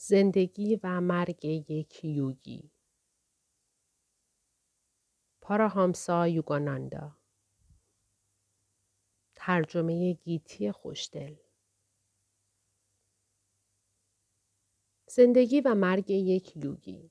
زندگی و مرگ یک یوگی. پاراهامسا یوگاناندا. ترجمه گیتی خوشدل. زندگی و مرگ یک یوگی.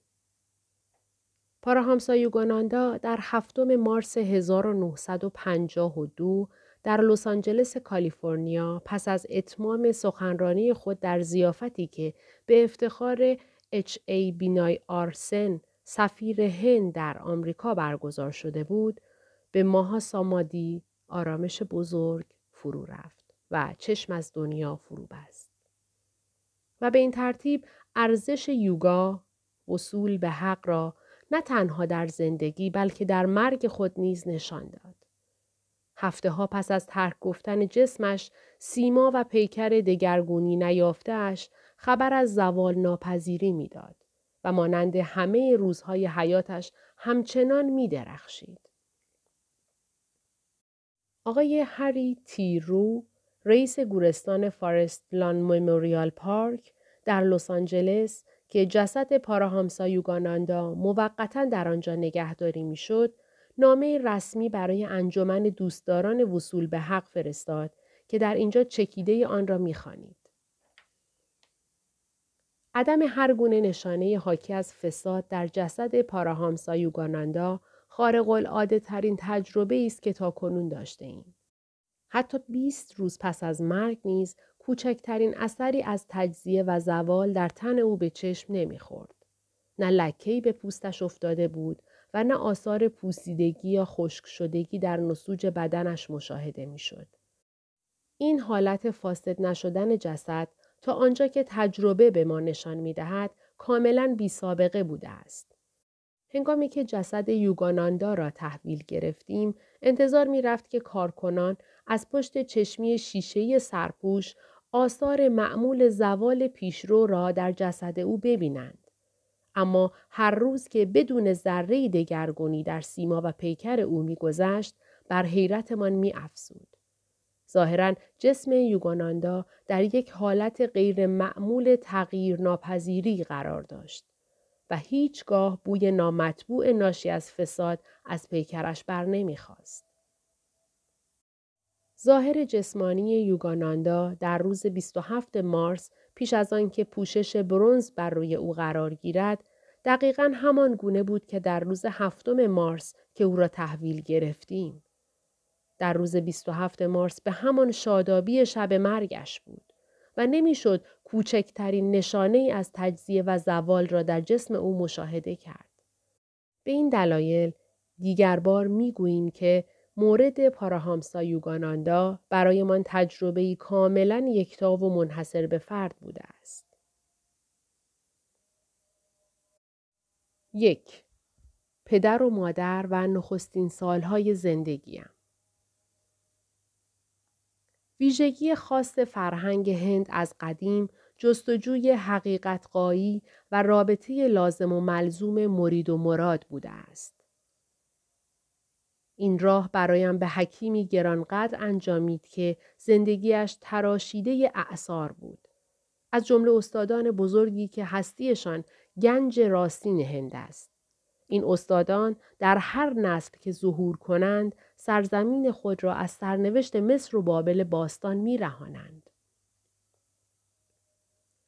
پاراهامسا یوگاناندا در 7 مارس 1952 در لس آنجلس کالیفرنیا پس از اتمام سخنرانی خود در ضیافتی که به افتخار H.A. بینای آرسن، سفیر هند در آمریکا برگزار شده بود، به ماهاسامادی، آرامش بزرگ، فرو رفت و چشم از دنیا فرو بست. و به این ترتیب ارزش یوگا، وصول به حق را نه تنها در زندگی بلکه در مرگ خود نیز نشان داد. هفته‌ها پس از ترک گفتن جسمش، سیما و پیکر دگرگونی نیافته‌اش خبر از زوال ناپذیری می‌داد و مانند همه روزهای حیاتش همچنان می‌درخشید. آقای هری تیرو، رئیس گورستان فارست لان مموریال پارک در لس آنجلس که جسد پاراهامسا یوگاناندا موقتاً در آنجا نگهداری می‌شد، نامه رسمی برای انجمن دوستداران وصول به حق فرستاد که در اینجا چکیده آن را می‌خوانید. عدم هر گونه نشانه حاکی از فساد در جسد پاراهامسا یوگاناندا خارق العاده ترین تجربه است که تاکنون داشته‌ایم. حتی 20 روز پس از مرگ نیز کوچکترین اثری از تجزیه و زوال در تن او به چشم نمی‌خورد. نه لکه‌ای به پوستش افتاده بود و نه آثار پوسیدگی یا خشک شدگی در نسوج بدنش مشاهده می‌شد. این حالت فاسد نشدن جسد تا آنجا که تجربه به ما نشان می‌دهد کاملاً بی‌سابقه بوده است. هنگامی که جسد یوگاناندا را تحویل گرفتیم، انتظار می‌رفت که کارکنان از پشت چشمی شیشه‌ای سرپوش آثار معمول زوال پیشرو را در جسد او ببینند. اما هر روز که بدون ذره‌ای دگرگونی در سیما و پیکر او می‌گذشت، بر حیرتمان می‌افزود. ظاهراً جسم یوگاناندا در یک حالت غیر معمول تغییرناپذیری قرار داشت و هیچگاه بوی نامطبوع ناشی از فساد از پیکرش بر نمی‌خاست. ظاهر جسمانی یوگاناندا در روز 27 مارس پیش از آن که پوشش برنز بر روی او قرار گیرد، دقیقاً همان گونه بود که در روز 7 مارس که او را تحویل گرفتیم. در روز 27 مارس به همان شادابی شب مرگش بود و نمیشد کوچکترین نشانه‌ای از تجزیه و زوال را در جسم او مشاهده کرد. به این دلایل دیگر بار میگوییم که مورد پاراهامسا یوگاناندا برای من تجربه‌ای کاملاً یکتا و منحصر به فرد بوده است. 1. پدر و مادر و نخستین سالهای زندگیم. ویژگی خاص فرهنگ هند از قدیم جستجوی حقیقت‌قایی و رابطه لازم و ملزوم مرید و مراد بوده است. این راه برایم به حکیمی گرانقدر انجامید که زندگیش تراشیده اعثار بود. از جمله استادان بزرگی که هستیشان گنج راستین هند است. این استادان در هر نسل که ظهور کنند، سرزمین خود را از سرنوشت مصر و بابل باستان می رهانند.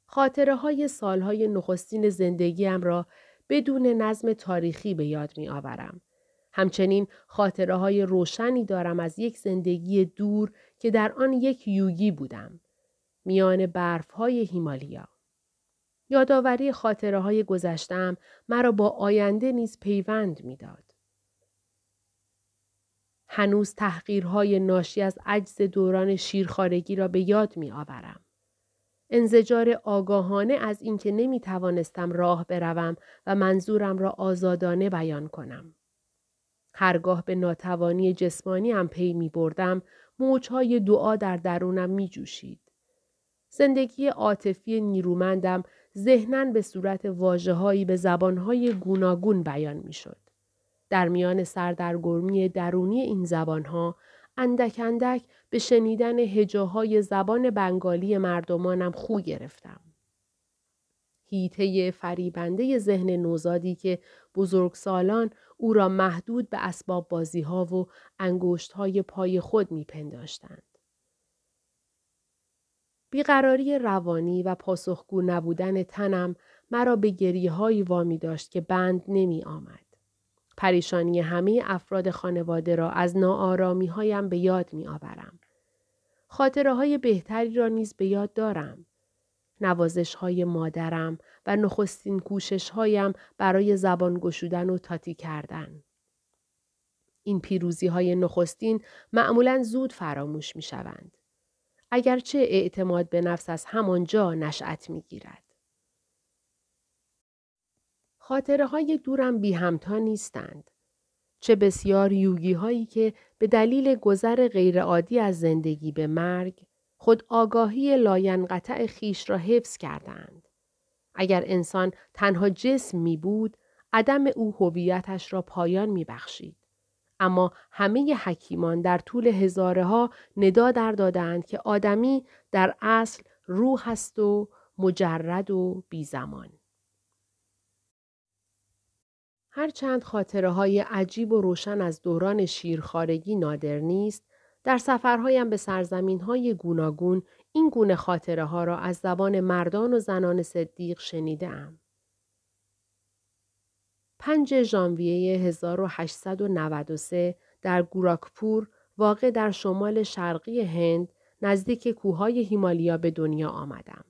خاطره های سالهای نخستین زندگیم را بدون نظم تاریخی به یاد می آورم. همچنین خاطره‌های روشنی دارم از یک زندگی دور که در آن یک یوگی بودم، میان برف‌های هیمالیا. یادآوری خاطره‌های گذشته‌ام مرا با آینده نیز پیوند می‌داد. هنوز تحقیرهای ناشی از عجز دوران شیرخوارگی را به یاد می‌آورم. انزجار آگاهانه از اینکه نمی‌توانستم راه بروم و منظورم را آزادانه بیان کنم. هرگاه به ناتوانی جسمانی هم پی می بردم، موجهای دعا در درونم می جوشید. زندگی عاطفی نیرومندم ذهناً به صورت واژه‌هایی به زبانهای گوناگون بیان می شد. در میان سردرگمی درونی این زبانها، اندک اندک به شنیدن هجاهای زبان بنگالی مردمانم خو گرفتم. هیته فریبنده ذهن نوزادی که بزرگسالان او را محدود به اسباب بازی‌ها و انگشت‌های پای خود می‌پنداشتند. بیقراری روانی و پاسخگو نبودن تنم مرا به گریه‌هایی وامی داشت که بند نمی آمد. پریشانی همه افراد خانواده را از ناآرامی‌هایم به یاد می‌آورم. خاطره‌های بهتری را نیز به یاد دارم. نوازش‌های مادرم و نخستین کوشش‌هایم برای زبان گشودن و تاتی کردن. این پیروزی‌های نخستین معمولاً زود فراموش می‌شوند. اگرچه اعتماد به نفس از همانجا نشأت می‌گیرد. خاطره‌های دورم بی همتا نیستند. چه بسیار یوگی‌هایی که به دلیل گذر غیرعادی از زندگی به مرگ خود آگاهی لاینقطع خیش را حفظ کردند. اگر انسان تنها جسم می بود، عدم او هویتش را پایان می بخشید. اما همه حکیمان در طول هزارها ندا در دادند که آدمی در اصل روح است و مجرد و بی زمان. هرچند خاطره های عجیب و روشن از دوران شیرخوارگی نادر نیست، در سفرهایم به سرزمین‌های گوناگون این گونه خاطره‌ها را از زبان مردان و زنان صدیق شنیده‌ام. 5 ژانویه 1893 در گوراکپور واقع در شمال شرقی هند نزدیک کوههای هیمالیا به دنیا آمدم.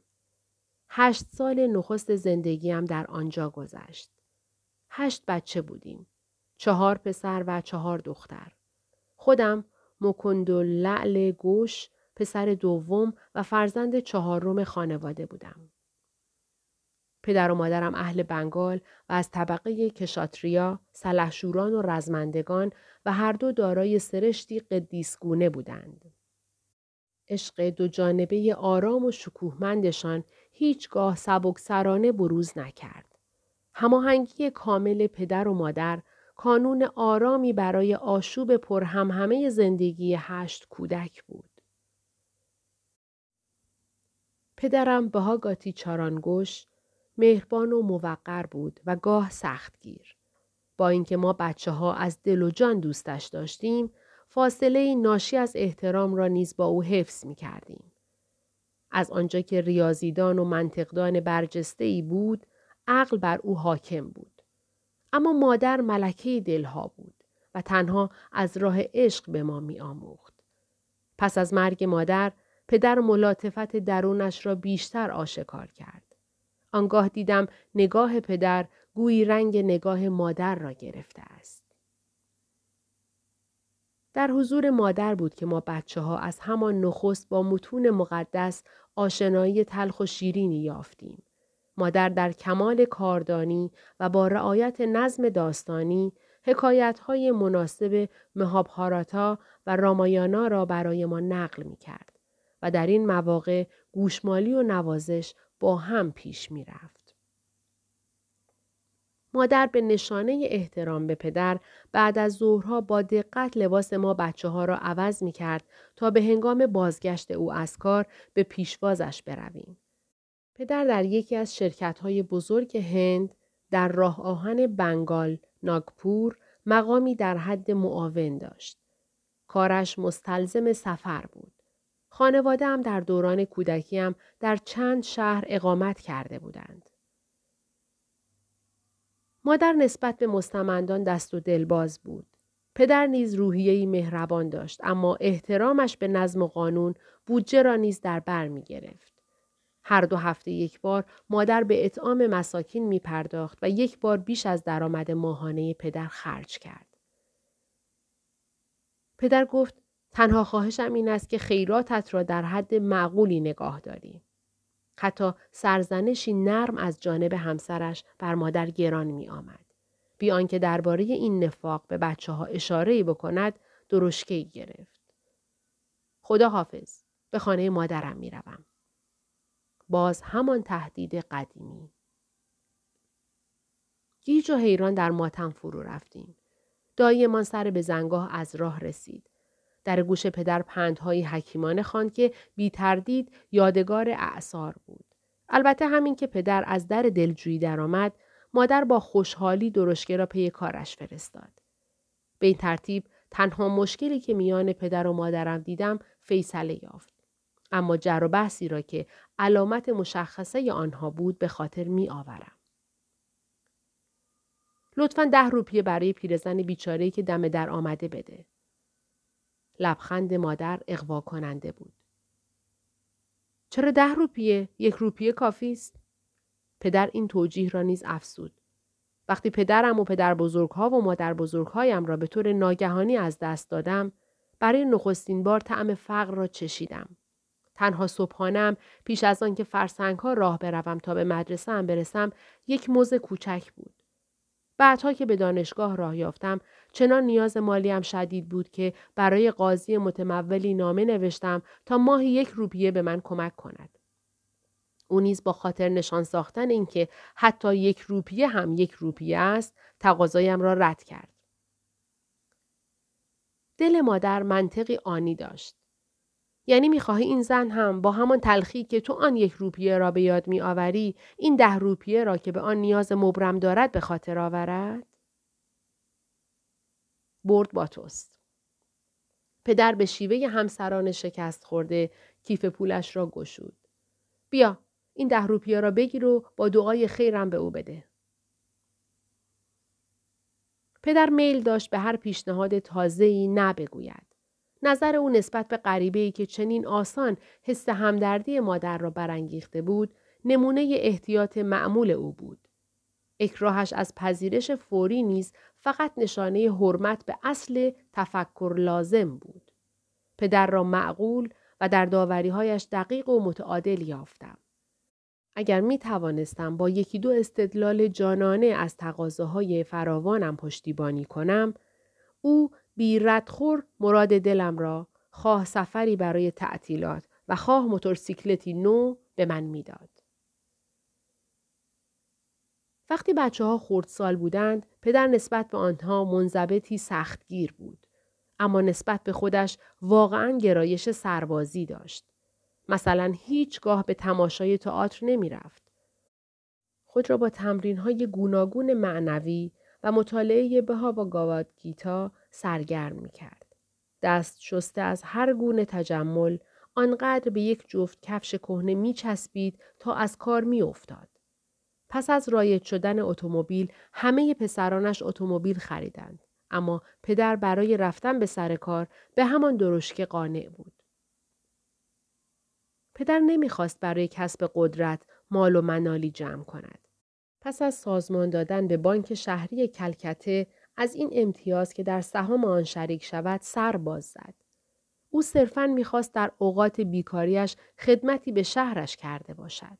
8 سال نخست زندگیم در آنجا گذشت. 8 بچه بودیم. 4 پسر و 4 دختر. خودم مکوندو لعل گوش، پسر دوم و فرزند 4م خانواده بودم. پدر و مادرم اهل بنگال و از طبقه کشاتریا، سلحشوران و رزمندگان و هر دو دارای سرشتی قدیسگونه بودند. عشق دو جانبه آرام و شکوهمندشان هیچگاه سبکسرانه بروز نکرد. هماهنگی کامل پدر و مادر، کانون آرامی برای آشوب پرهمهمه زندگی 8 کودک بود. پدرم بهاگاتی چارانگوش مهربان و موقر بود و گاه سختگیر. با اینکه ما بچه ها از دل و جان دوستش داشتیم، فاصله ناشی از احترام را نیز با او حفظ می کردیم. از آنجا که ریاضیدان و منطقدان برجسته‌ای بود، عقل بر او حاکم بود. اما مادر ملکه دلها بود و تنها از راه عشق به ما می آموخت. پس از مرگ مادر، پدر ملاتفت درونش را بیشتر آشکار کرد. آنگاه دیدم نگاه پدر گویی رنگ نگاه مادر را گرفته است. در حضور مادر بود که ما بچه ها از همان نخست با متون مقدس آشنایی تلخ و شیرینی یافتیم. مادر در کمال کاردانی و با رعایت نظم داستانی، حکایت‌های مناسب مهابهاراتا و رامایانا را برای ما نقل می‌کرد و در این مواقع گوشمالی و نوازش با هم پیش می‌رفت. مادر به نشانه احترام به پدر بعد از ظهرها با دقت لباس ما بچه‌ها را عوض می‌کرد تا به هنگام بازگشت او از کار به پیشوازش برویم. پدر در یکی از شرکت‌های بزرگ هند در راه آهن بنگال ناگپور مقامی در حد معاون داشت. کارش مستلزم سفر بود. خانواده‌ام در دوران کودکیم در چند شهر اقامت کرده بودند. مادر نسبت به مستمندان دست و دلباز بود. پدر نیز روحیه‌ای مهربان داشت، اما احترامش به نظم و قانون بودجه را نیز در بر می‌گرفت. هر 2 هفته یک بار مادر به اطعام مساکین می پرداخت و یک بار بیش از درآمد ماهانه پدر خرج کرد. پدر گفت تنها خواهشم این است که خیراتت را در حد معقولی نگاه داری. حتی سرزنشی نرم از جانب همسرش بر مادر گران می آمد. بی آنکه درباره این نفاق به بچه ها اشاره‌ای بکند، درشکه‌ای گرفت. خدا حافظ، به خانه مادرم می روم. باز همان تهدید قدیمی. گیج و حیران در ماتم فرو رفتیم. دایی‌مان سر به زنگاه از راه رسید. در گوش پدر پندهای حکیمانه خواند که بی تردید یادگار اعصار بود. البته همین که پدر از در دلجویی درآمد، مادر با خوشحالی درشکه را پی کارش فرستاد. به این ترتیب تنها مشکلی که میان پدر و مادرم دیدم فیصله یافت. اما جر و بحثی را که علامت مشخصه آنها بود به خاطر می آورم. لطفاً 10 روپیه برای پیرزن بیچاره‌ای که دم در آمده بده. لبخند مادر اغوا کننده بود. چرا 10 روپیه؟ 1 روپیه کافی است. پدر این توجیه را نیز افسود. وقتی پدرم و پدر بزرگها و مادر بزرگهایم را به طور ناگهانی از دست دادم، برای نخستین بار طعم فقر را چشیدم. تنها صبحانه‌ام پیش از آن که فرسنگ‌ها راه بروم تا به مدرسه ام برسم، 1 موز کوچک بود. بعدها که به دانشگاه راه یافتم، چنان نیاز مالیم شدید بود که برای قاضی متمولی نامه نوشتم تا ماهی 1 روپیه به من کمک کند. او نیز با خاطر نشان ساختن اینکه حتی 1 روپیه هم 1 روپیه است، تقاضایم را رد کرد. دل مادر منطقی آنی داشت. یعنی می‌خواهی این زن هم با همان تلخی که تو آن 1 روپیه را به یاد می‌آوری، این 10 روپیه را که به آن نیاز مبرم دارد به خاطر آورد؟ برد با توست. پدر به شیوه همسران شکست خورده کیف پولش را گشود. بیا، این 10 روپیه را بگیر و با دعای خیرم به او بده. پدر میل داشت به هر پیشنهاد تازه‌ای نه بگوید. نظر او نسبت به غریبه‌ای که چنین آسان حس همدردی مادر را برانگیخته بود، نمونه احتیاط معمول او بود. اکراهش از پذیرش فوری نیز فقط نشانه حرمت به اصل تفکر لازم بود. پدر را معقول و در داوری‌هایش دقیق و متعادل یافتم. اگر می توانستم با 1-2 استدلال جانانه از تقاضاهای فراوانم پشتیبانی کنم، او بی ردخور مراد دلم را، خواه سفری برای تعطیلات و خواه موتورسیکلتی نو، به من میداد. وقتی بچه‌ها خردسال بودند، پدر نسبت به آنها منضبطی سختگیر بود، اما نسبت به خودش واقعاً گرایش سربازی داشت. مثلا هیچگاه به تماشای تئاتر نمی رفت. خود را با تمرین‌های گوناگون معنوی و مطالعه بهاگاواد گیتا سرگرم می کرد. دست شسته از هر گونه تجمل، آنقدر به 1 جفت کفش کهنه می چسبید تا از کار می افتاد. پس از رایج شدن اتومبیل، همه پسرانش اتومبیل خریدند، اما پدر برای رفتن به سر کار به همان درشکه قانع بود. پدر نمیخواست برای کسب قدرت مال و منالی جمع کند. پس از سازمان دادن به بانک شهری کلکته از این امتیاز که در سهام آن شریک شود سر باز زد. او صرفاً میخواست در اوقات بیکاریش خدمتی به شهرش کرده باشد.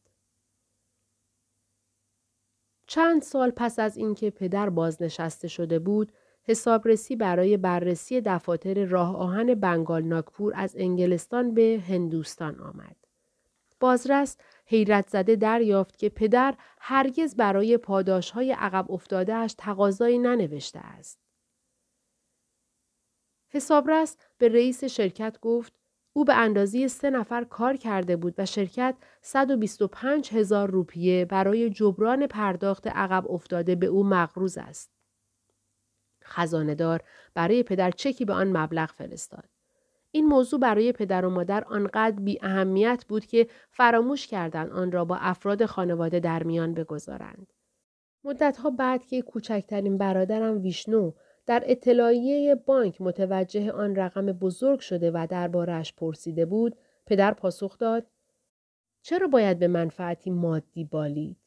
چند سال پس از اینکه پدر بازنشسته شده بود، حسابرسی برای بررسی دفاتر راه آهن بنگال ناگپور از انگلستان به هندوستان آمد. بازرس حیرت زده دریافت که پدر هرگز برای پاداش‌های عقب افتاده‌اش تقاضایی ننوشته است. حسابرس به رئیس شرکت گفت او به اندازه 3 نفر کار کرده بود و شرکت 125,000 روپیه برای جبران پرداخت عقب افتاده به او مقروض است. خزاندار برای پدر چکی به آن مبلغ فرستاد. این موضوع برای پدر و مادر آنقدر بی اهمیت بود که فراموش کردند آن را با افراد خانواده در میان بگذارند. مدتها بعد که کوچکترین برادرم ویشنو در اطلاعیه بانک متوجه آن رقم بزرگ شده و درباره‌اش پرسیده بود، پدر پاسخ داد: چرا باید به منفعتی مادی بالید؟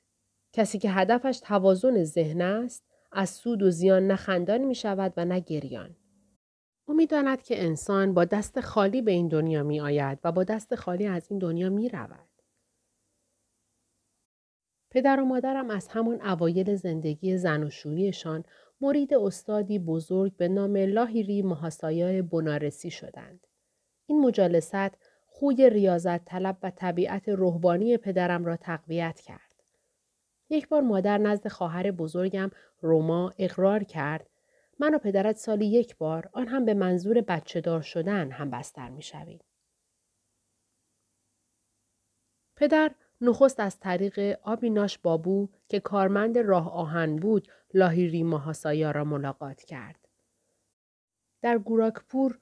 کسی که هدفش توازن ذهن است، از سود و زیان نه خندان می شود و نه گریان. او می داند که انسان با دست خالی به این دنیا می آید و با دست خالی از این دنیا می رود. پدر و مادرم از همان اوایل زندگی زن و شویشان مرید استادی بزرگ به نام لاهیری مهاسایا بنارسی شدند. این مجالست خوی ریاضت طلب و طبیعت روحانی پدرم را تقویت کرد. یک بار مادر نزد خواهر بزرگم روما اقرار کرد: من و پدرت سالی 1 بار، آن هم به منظور بچه دار شدن، هم بستر می شویم. پدر نخست از طریق آبیناش بابو که کارمند راه آهن بود لاهیری ماهاسایا را ملاقات کرد. در گوراکپور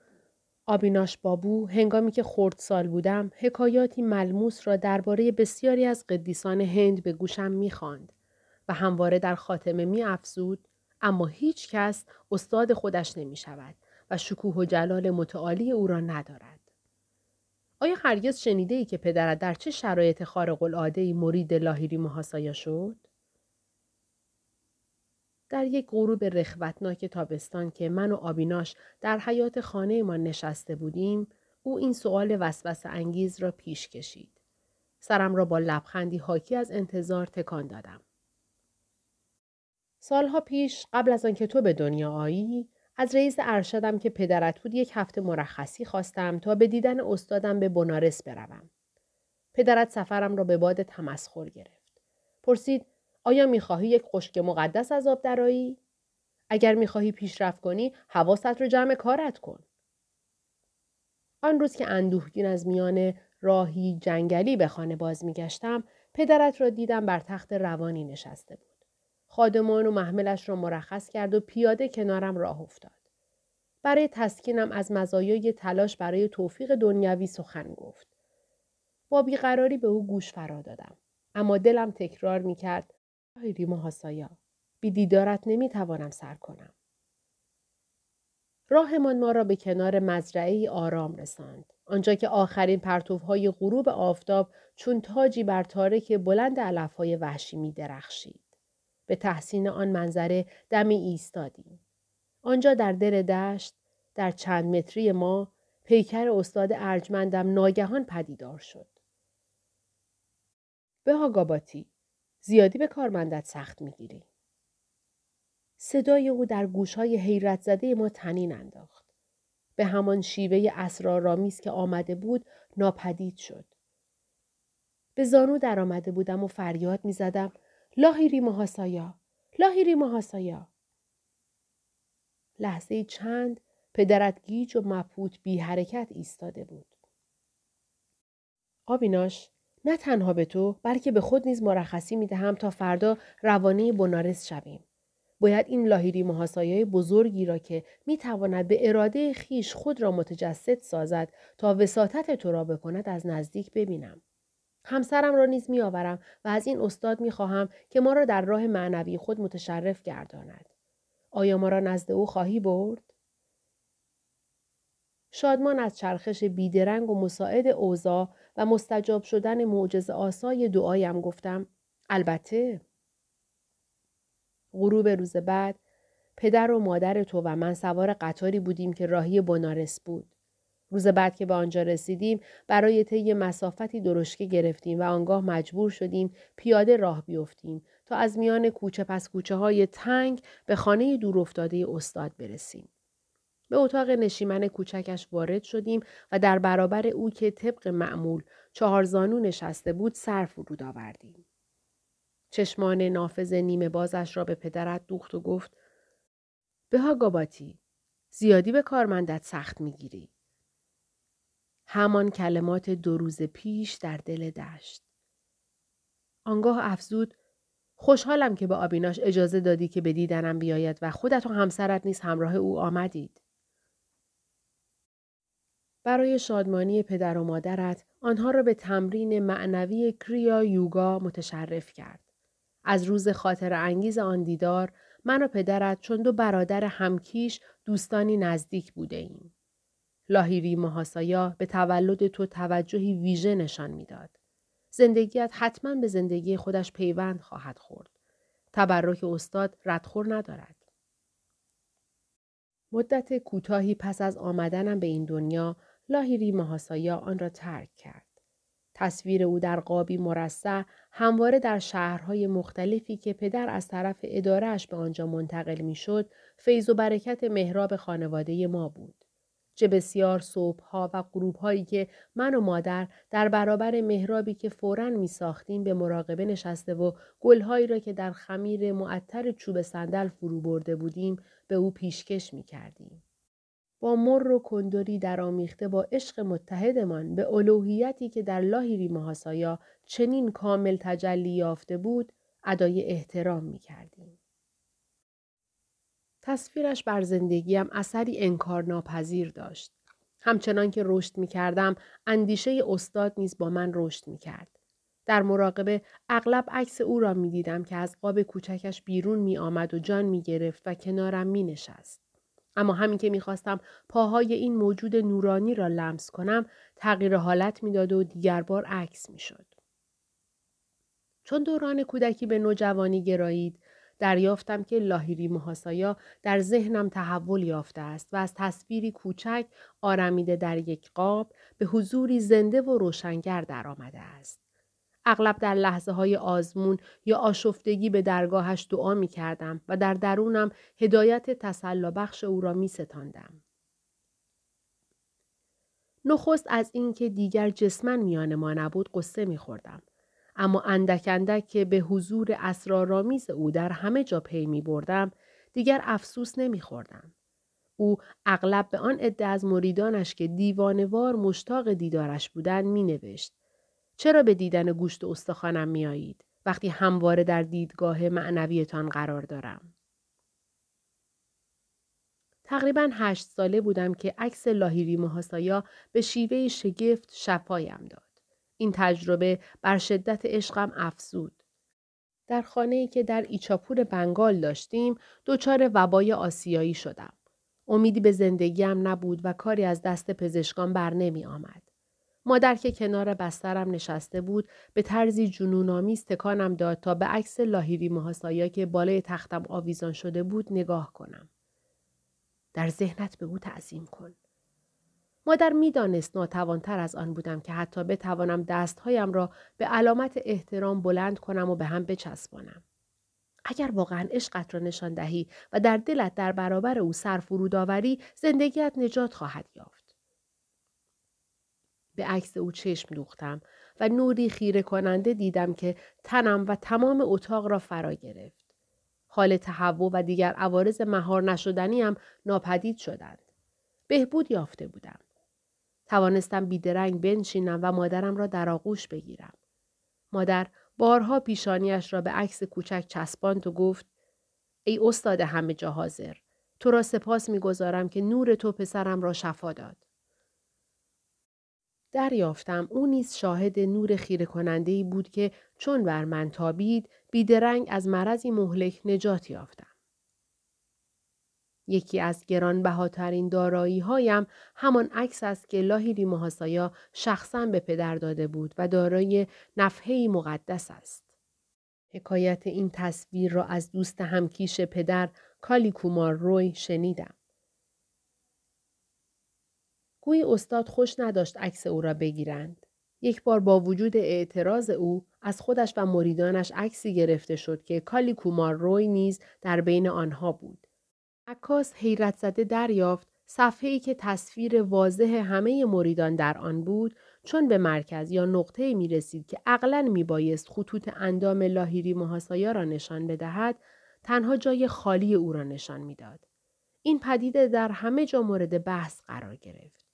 آبیناش بابو هنگامی که خردسال بودم حکایاتی ملموس را درباره بسیاری از قدیسان هند به گوشم می‌خواند و همواره در خاتمه می‌افزود اما هیچ کس استاد خودش نمی‌شود و شکوه و جلال متعالی او را ندارد. آیا هرگز شنیده‌ای که پدرت در چه شرایط خارق‌العاده‌ای مرید لاهیری ماهاسایا شد؟ در یک غروب رخوتناک تابستان که من و آبیناش در حیاط خانه ما نشسته بودیم، او این سؤال وسوسه انگیز را پیش کشید. سرم را با لبخندی حاکی از انتظار تکان دادم. سالها پیش قبل از آنکه تو به دنیا آیی، از رئیس ارشدم که پدرت بود یک هفته مرخصی خواستم تا به دیدن استادم به بنارس بروم. پدرت سفرم را به باد تمسخر گرفت. پرسید: آیا می‌خواهی یک خشک مقدس از آب درآیی؟ اگر می‌خواهی پیشرفت کنی، حواست رو جمع کارت کن. آن روز که اندوهگین از میان راهی جنگلی به خانه باز می‌گشتم، پدرت را دیدم بر تخت روانی نشسته بود. خادمان و محملش را مرخص کرد و پیاده کنارم راه افتاد. برای تسکینم از مزایای تلاش برای توفیق دنیوی سخن گفت. با بیقراری به او گوش فرا دادم، اما دلم تکرار می‌کرد: لاهیری ماهاسایا، بی دیدارت نمیتوانم سر کنم. راهمان ما را به کنار مزرعه‌ای آرام رساند، آنجا که آخرین پرتوهای غروب آفتاب چون تاجی بر تارک بلند علف‌های وحشی می‌درخشید. به تحسین آن منظره دمی ایستادیم. آنجا در دل دشت، در چند متری ما، پیکر استاد ارجمندم ناگهان پدیدار شد. به هاگاباتی، زیادی به کارمندت سخت میگیری. صدای او در گوشهای حیرت زده ما طنین انداخت. به همان شیوه اسرارآمیز که آمده بود ناپدید شد. به زانو در آمده بودم و فریاد میزدم: لاهیری ماهاسایا، لاهیری ماهاسایا. لحظه چند پدرت گیج و مبهوت بی حرکت ایستاده بود. آبیناش: نه تنها به تو بلکه به خود نیز مرخصی میدهم تا فردا روانه بنارس شویم. باید این لاهیری ماهاسایای بزرگی را که میتواند به اراده خیش خود را متجسد سازد تا وساطت تو را بکند از نزدیک ببینم. همسرم را نیز میآورم و از این استاد میخواهم که ما را در راه معنوی خود متشرف گرداند. آیا ما را نزد او خواهی برد؟ شادمان از چرخش بیدرنگ و مساعد اوضاع و مستجاب شدن معجزه آسای دعایم گفتم: البته. غروب روز بعد پدر و مادر تو و من سوار قطاری بودیم که راهی بنارس بود. روز بعد که به آنجا رسیدیم برای طی مسافتی درشکه گرفتیم و آنگاه مجبور شدیم پیاده راه بیفتیم تا از میان کوچه پس کوچه های تنگ به خانه دورافتاده استاد برسیم. به اتاق نشیمن کوچکش وارد شدیم و در برابر او که طبق معمول چهار زانو نشسته بود سر فرود آوردیم. چشمان نافذ نیمه بازش را به پدرت دوخت و گفت: بهاگاباتی، زیادی به کارمندت سخت میگیری. همان کلمات دو روز پیش در دل دشت. آنگاه افزود: خوشحالم که به آبیناش اجازه دادی که به دیدنم بیاید و خودت و همسرت نیز همراه او آمدید. برای شادمانی پدر و مادرت آنها را به تمرین معنوی کریا یوگا متشرف کرد. از روز خاطر انگیز آن دیدار من و پدرت چون دو برادر همکیش دوستانی نزدیک بوده ایم. لاهیری ماهاسایا به تولد تو توجهی ویژه نشان میداد. زندگیت حتما به زندگی خودش پیوند خواهد خورد. تبرک استاد ردخور ندارد. مدت کوتاهی پس از آمدنم به این دنیا، لاهیری ماهاسایا آن را ترک کرد. تصویر او در قابی مرصع همواره در شهرهای مختلفی که پدر از طرف ادارهش به آنجا منتقل میشد، فیض و برکت محراب خانواده ما بود. چه بسیار صبح‌ها و غروب‌هایی که من و مادر در برابر محرابی که فوراً می‌ساختیم به مراقبه نشسته و گل‌هایی را که در خمیر معطر چوب صندل فرو برده بودیم به او پیشکش می‌کردیم. با مر و کندوری درآمیخته با عشق متحدمان به الوهیتی که در لاهیری ماهاسایا چنین کامل تجلی یافته بود، ادای احترام می‌کردیم. تصویرش بر زندگیم اثری انکارناپذیر داشت. همچنان که رشد می‌کردم، اندیشه استاد نیز با من رشد می‌کرد. در مراقبه اغلب عکس او را می‌دیدم که از قاب کوچکش بیرون می‌آمد و جان می‌گرفت و کنارم می‌نشست. اما همین که می‌خواستم پاهای این موجود نورانی را لمس کنم، تغییر حالت می‌داد و دیگر بار عکس می‌شد. چون دوران کودکی به نوجوانی گرایید، دریافتم که لاهیری ماهاسایا در ذهنم تحول یافته است و از تصویری کوچک آرمیده در یک قاب به حضوری زنده و روشنگر در آمده است. اغلب در لحظه‌های آزمون یا آشفتگی به درگاهش دعا می‌کردم و در درونم هدایت تسلی بخش او را می‌ستاندم. نخست از این که دیگر جسماً میان ما نبود قصه می‌خوردم. اما اندک اندک که به حضور اسرارآمیز او در همه جا پی می‌بردم، دیگر افسوس نمی‌خوردم. او اغلب به آن عده از مریدانش که دیوانه‌وار مشتاق دیدارش بودند مینوشت: چرا به دیدن گوشت استخوانم میایید وقتی همواره در دیدگاه معنویتان قرار دارم؟ تقریباً 8 ساله بودم که عکس لاهیری ماهاسایا به شیوه شگفت شفایم داد. این تجربه بر شدت عشقم افزود. در خانه‌ای که در ایچاپور بنگال داشتیم، دچار وبای آسیایی شدم. امیدی به زندگیم نبود و کاری از دست پزشکان بر نمی آمد. مادر که کنار بسترم نشسته بود، به طرزی جنون‌آمیز تکانم داد تا به عکس لاهیری ماهاسایا که بالای تختم آویزان شده بود نگاه کنم. در ذهنت به او تعظیم کن. مادر می‌دانست ناتوان‌تر از آن بودم که حتی بتوانم دستهایم را به علامت احترام بلند کنم و به هم بچسبانم. اگر واقعاً عشقت را نشان دهی و در دلت در برابر او سر فرود آوری، زندگیت نجات خواهد یافت. به عکس او چشم دوختم و نوری خیره کننده دیدم که تنم و تمام اتاق را فرا گرفت. حال تهوع و دیگر عوارض مهار نشدنیم ناپدید شدند. بهبود یافته بودم. توانستم بیدرنگ بنشینم و مادرم را در آغوش بگیرم. مادر بارها پیشانیش را به عکس کوچک چسباند و گفت: ای استاد همه جا حاضر، تو را سپاس می‌گزارم که نور تو پسرم را شفا داد. دریافتم او نیز شاهد نور خیره کننده‌ای بود که چون بر من تابید، بیدرنگ از مرضی مهلک نجات یافتم. یکی از گرانبهاترین دارایی‌هایم همان عکس است که لاهیری ماهاسایا شخصاً به پدر داده بود و دارای نفحه‌ای مقدس است. حکایت این تصویر را از دوست همکیش پدر، کالی کومار روی، شنیدم. گویی استاد خوش نداشت عکس او را بگیرند. یک بار با وجود اعتراض او از خودش و مریدانش عکسی گرفته شد که کالی کومار روی نیز در بین آنها بود. عکاس حیرت زده دریافت صفحه‌ای که تصویر واضح همه مریدان در آن بود، چون به مرکز یا نقطه‌ای می‌رسید که عقلاً می‌بایست خطوط اندام لاهیری ماهاسایا را نشان بدهد، تنها جای خالی او را نشان می‌داد. این پدیده در همه جا مورد بحث قرار گرفت.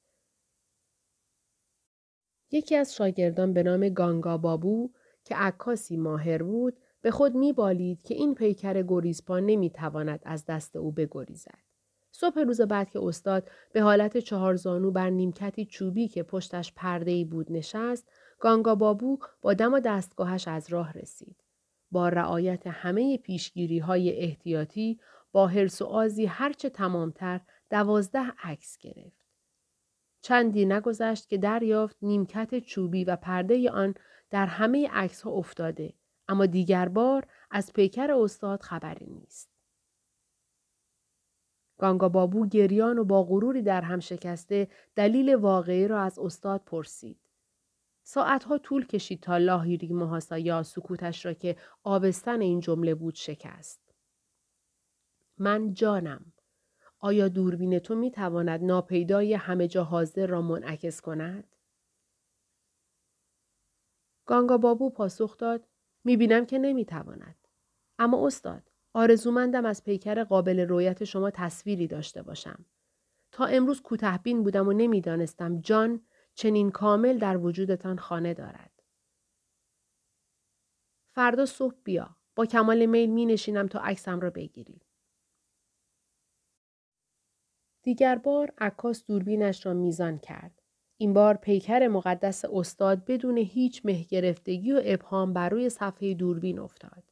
یکی از شاگردان به نام گانگا بابو که عکاسی ماهر بود، به خود می‌بالید که این پیکر گریزپا نمی‌تواند از دست او بگریزد. صبح روز بعد که استاد به حالت 4 زانو بر نیمکتی چوبی که پشتش پرده‌ای بود نشست، گانگا بابو با دم و دستگاهش از راه رسید. با رعایت همه پیشگیری‌های احتیاطی، با حرص و آزی هرچه تمامتر 12 عکس گرفت. چندی نگذشت که دریافت نیمکت چوبی و پرده آن در همه عکس‌ها افتاده، اما دیگر بار از پیکر استاد خبری نیست. گانگا بابو گریان و با غروری در هم شکسته دلیل واقعی را از استاد پرسید. ساعتها طول کشید تا لاهیری ماهاسایا سکوتش را که آبستن این جمله بود شکست. من جانم، آیا دوربین تو می تواند ناپیدای همه جا حاضر را منعکس کند؟ گانگا بابو پاسخ داد: میبینم که نمیتواند. اما استاد، آرزومندم از پیکر قابل رویت شما تصویری داشته باشم. تا امروز کوتاه‌بین بودم و نمی‌دانستم جان چنین کامل در وجودتان خانه دارد. فردا صبح بیا. با کمال میل می‌نشینم تا عکسم را بگیری. دیگر بار عکاس دوربینش را میزان کرد. این بار پیکر مقدس استاد بدون هیچ مه‌گرفتگی و ابهام بر روی صفحه دوربین افتاد.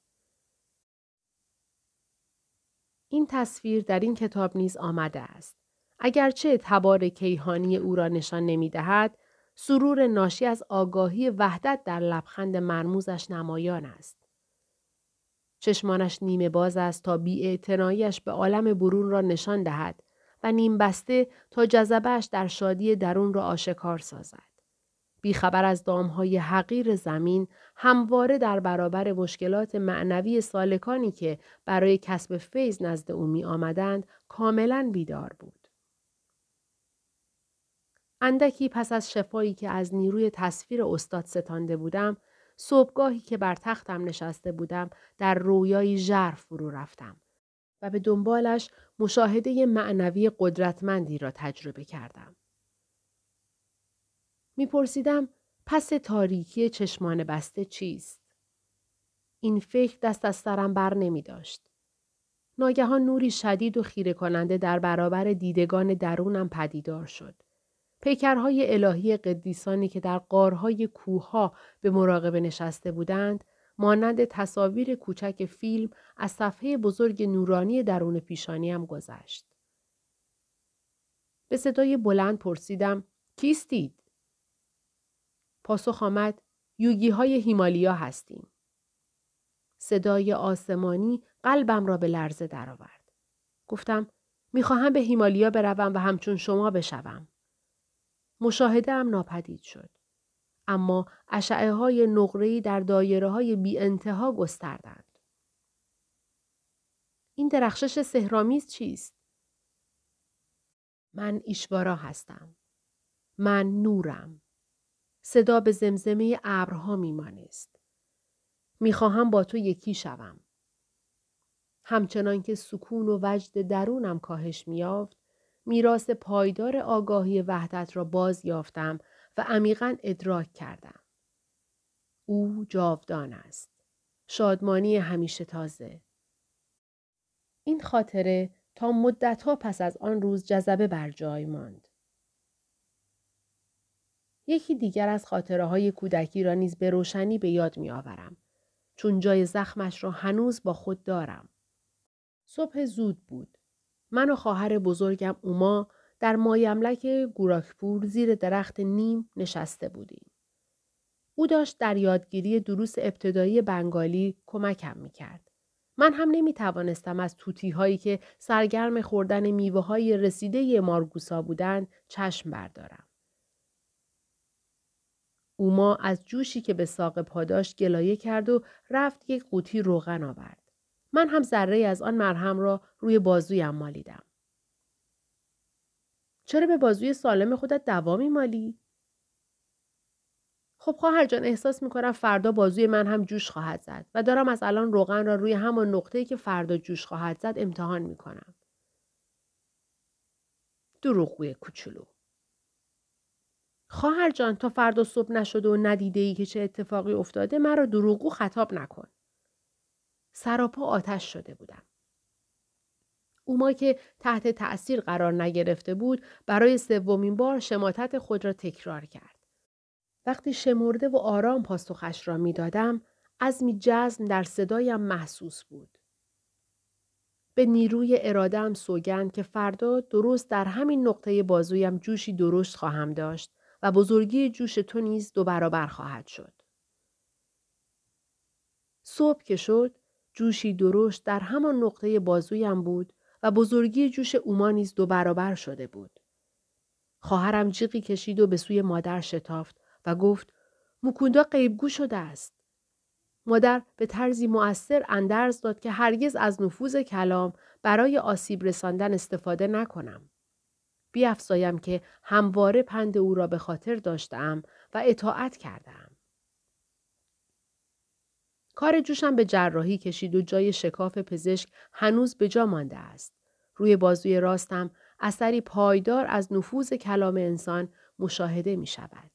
این تصویر در این کتاب نیز آمده است. اگرچه تبار کیهانی او را نشان نمی‌دهد، سرور ناشی از آگاهی وحدت در لبخند مرموزش نمایان است. چشمانش نیمه باز است تا بی‌اعتنایی‌اش به عالم برون را نشان دهد و نیم بسته تا جذبه‌اش در شادی درون را آشکار سازد. بیخبر از دامهای حقیر زمین، همواره در برابر مشکلات معنوی سالکانی که برای کسب فیض نزد او می آمدند، کاملاً بیدار بود. اندکی پس از شفایی که از نیروی تصویر استاد ستانده بودم، صبحگاهی که بر تختم نشسته بودم در رویایی ژرف فرو رفتم و به دنبالش مشاهده معنوی قدرتمندی را تجربه کردم. میپرسیدم پس تاریکی چشمان بسته چیست؟ این فکر دست از سرم بر نمی داشت. ناگهان نوری شدید و خیره کننده در برابر دیدگان درونم پدیدار شد. پیکرهای الهی قدیسانی که در غارهای کوه‌ها به مراقبه نشسته بودند، مانند تصاویر کوچک فیلم از صفحه بزرگ نورانی درون پیشانیم گذشت. به صدای بلند پرسیدم کیستید؟ پاسخ آمد یوگی‌های هیمالیا هستیم. صدای آسمانی قلبم را به لرزه درآورد. گفتم می‌خواهم به هیمالیا بروم و همچون شما بشوم. مشاهده هم ناپدید شد. اما اشعه های نقره‌ای در دایره های بی انتها گستردند. این درخشش سحرآمیز چیست؟ من ایشوارا هستم. من نورم. صدا به زمزمه ابرها میمانست. میخواهم با تو یکی شوم. همچنان که سکون و وجد درونم کاهش می‌یافت، میراث پایدار آگاهی وحدت را باز یافتم و عمیقاً ادراک کردم. او جاودان است. شادمانی همیشه تازه. این خاطره تا مدت‌ها پس از آن روز جذبه بر جای ماند. یکی دیگر از خاطره‌های کودکی را نیز به روشنی به یاد می‌آورم، چون جای زخمش را هنوز با خود دارم. صبح زود بود. من و خواهر بزرگم اوما در مایملک گوراکپور زیر درخت نیم نشسته بودیم. او داشت در یادگیری دروس ابتدایی بنگالی کمکم میکرد. من هم نمیتوانستم از توتی‌هایی که سرگرم خوردن میوه‌های رسیده مارگوسا بودند چشم بردارم. اوما از جوشی که به ساق پاداش گلایه کرد و رفت یک قوطی روغن آورد. من هم ذره‌ای از آن مرهم را روی بازویم مالیدم. چرا به بازوی سالم خودت دوا می‌مالی؟ خب خواهر جان، احساس می‌کنم فردا بازوی من هم جوش خواهد زد و دارم از الان روغن را روی همان نقطه‌ای که فردا جوش خواهد زد امتحان می‌کنم. دروغگوی کوچولو. خواهر جان، تا فردا صبح نشده و ندیده‌ای که چه اتفاقی افتاده مرا دروغگو خطاب نکن. سراپا آتش شده بودم. اوما که تحت تأثیر قرار نگرفته بود، برای سومین بار شماتت خود را تکرار کرد. وقتی شمرده و آرام پاسخش را میدادم، عزمی جزم در صدایم محسوس بود. به نیروی اراده‌ام سوگند که فردا درست در همین نقطه بازویم جوشی درشت خواهم داشت و بزرگی جوش تو نیز 2 برابر خواهد شد. صبح که شد، جوشی درشت در همان نقطه بازویم بود و بزرگی جوش اوما نیز 2 برابر شده بود. خواهرم جیغی کشید و به سوی مادر شتافت و گفت موکوندا غیبگو شده است. مادر به طرزی مؤثر اندرز داد که هرگز از نفوذ کلام برای آسیب رساندن استفاده نکنم. بیفزایم که همواره پند او را به خاطر داشتم و اطاعت کردم. کار جوشم به جراحی کشید و جای شکاف پزشک هنوز به جا مانده است. روی بازوی راستم اثری پایدار از نفوذ کلام انسان مشاهده می شود.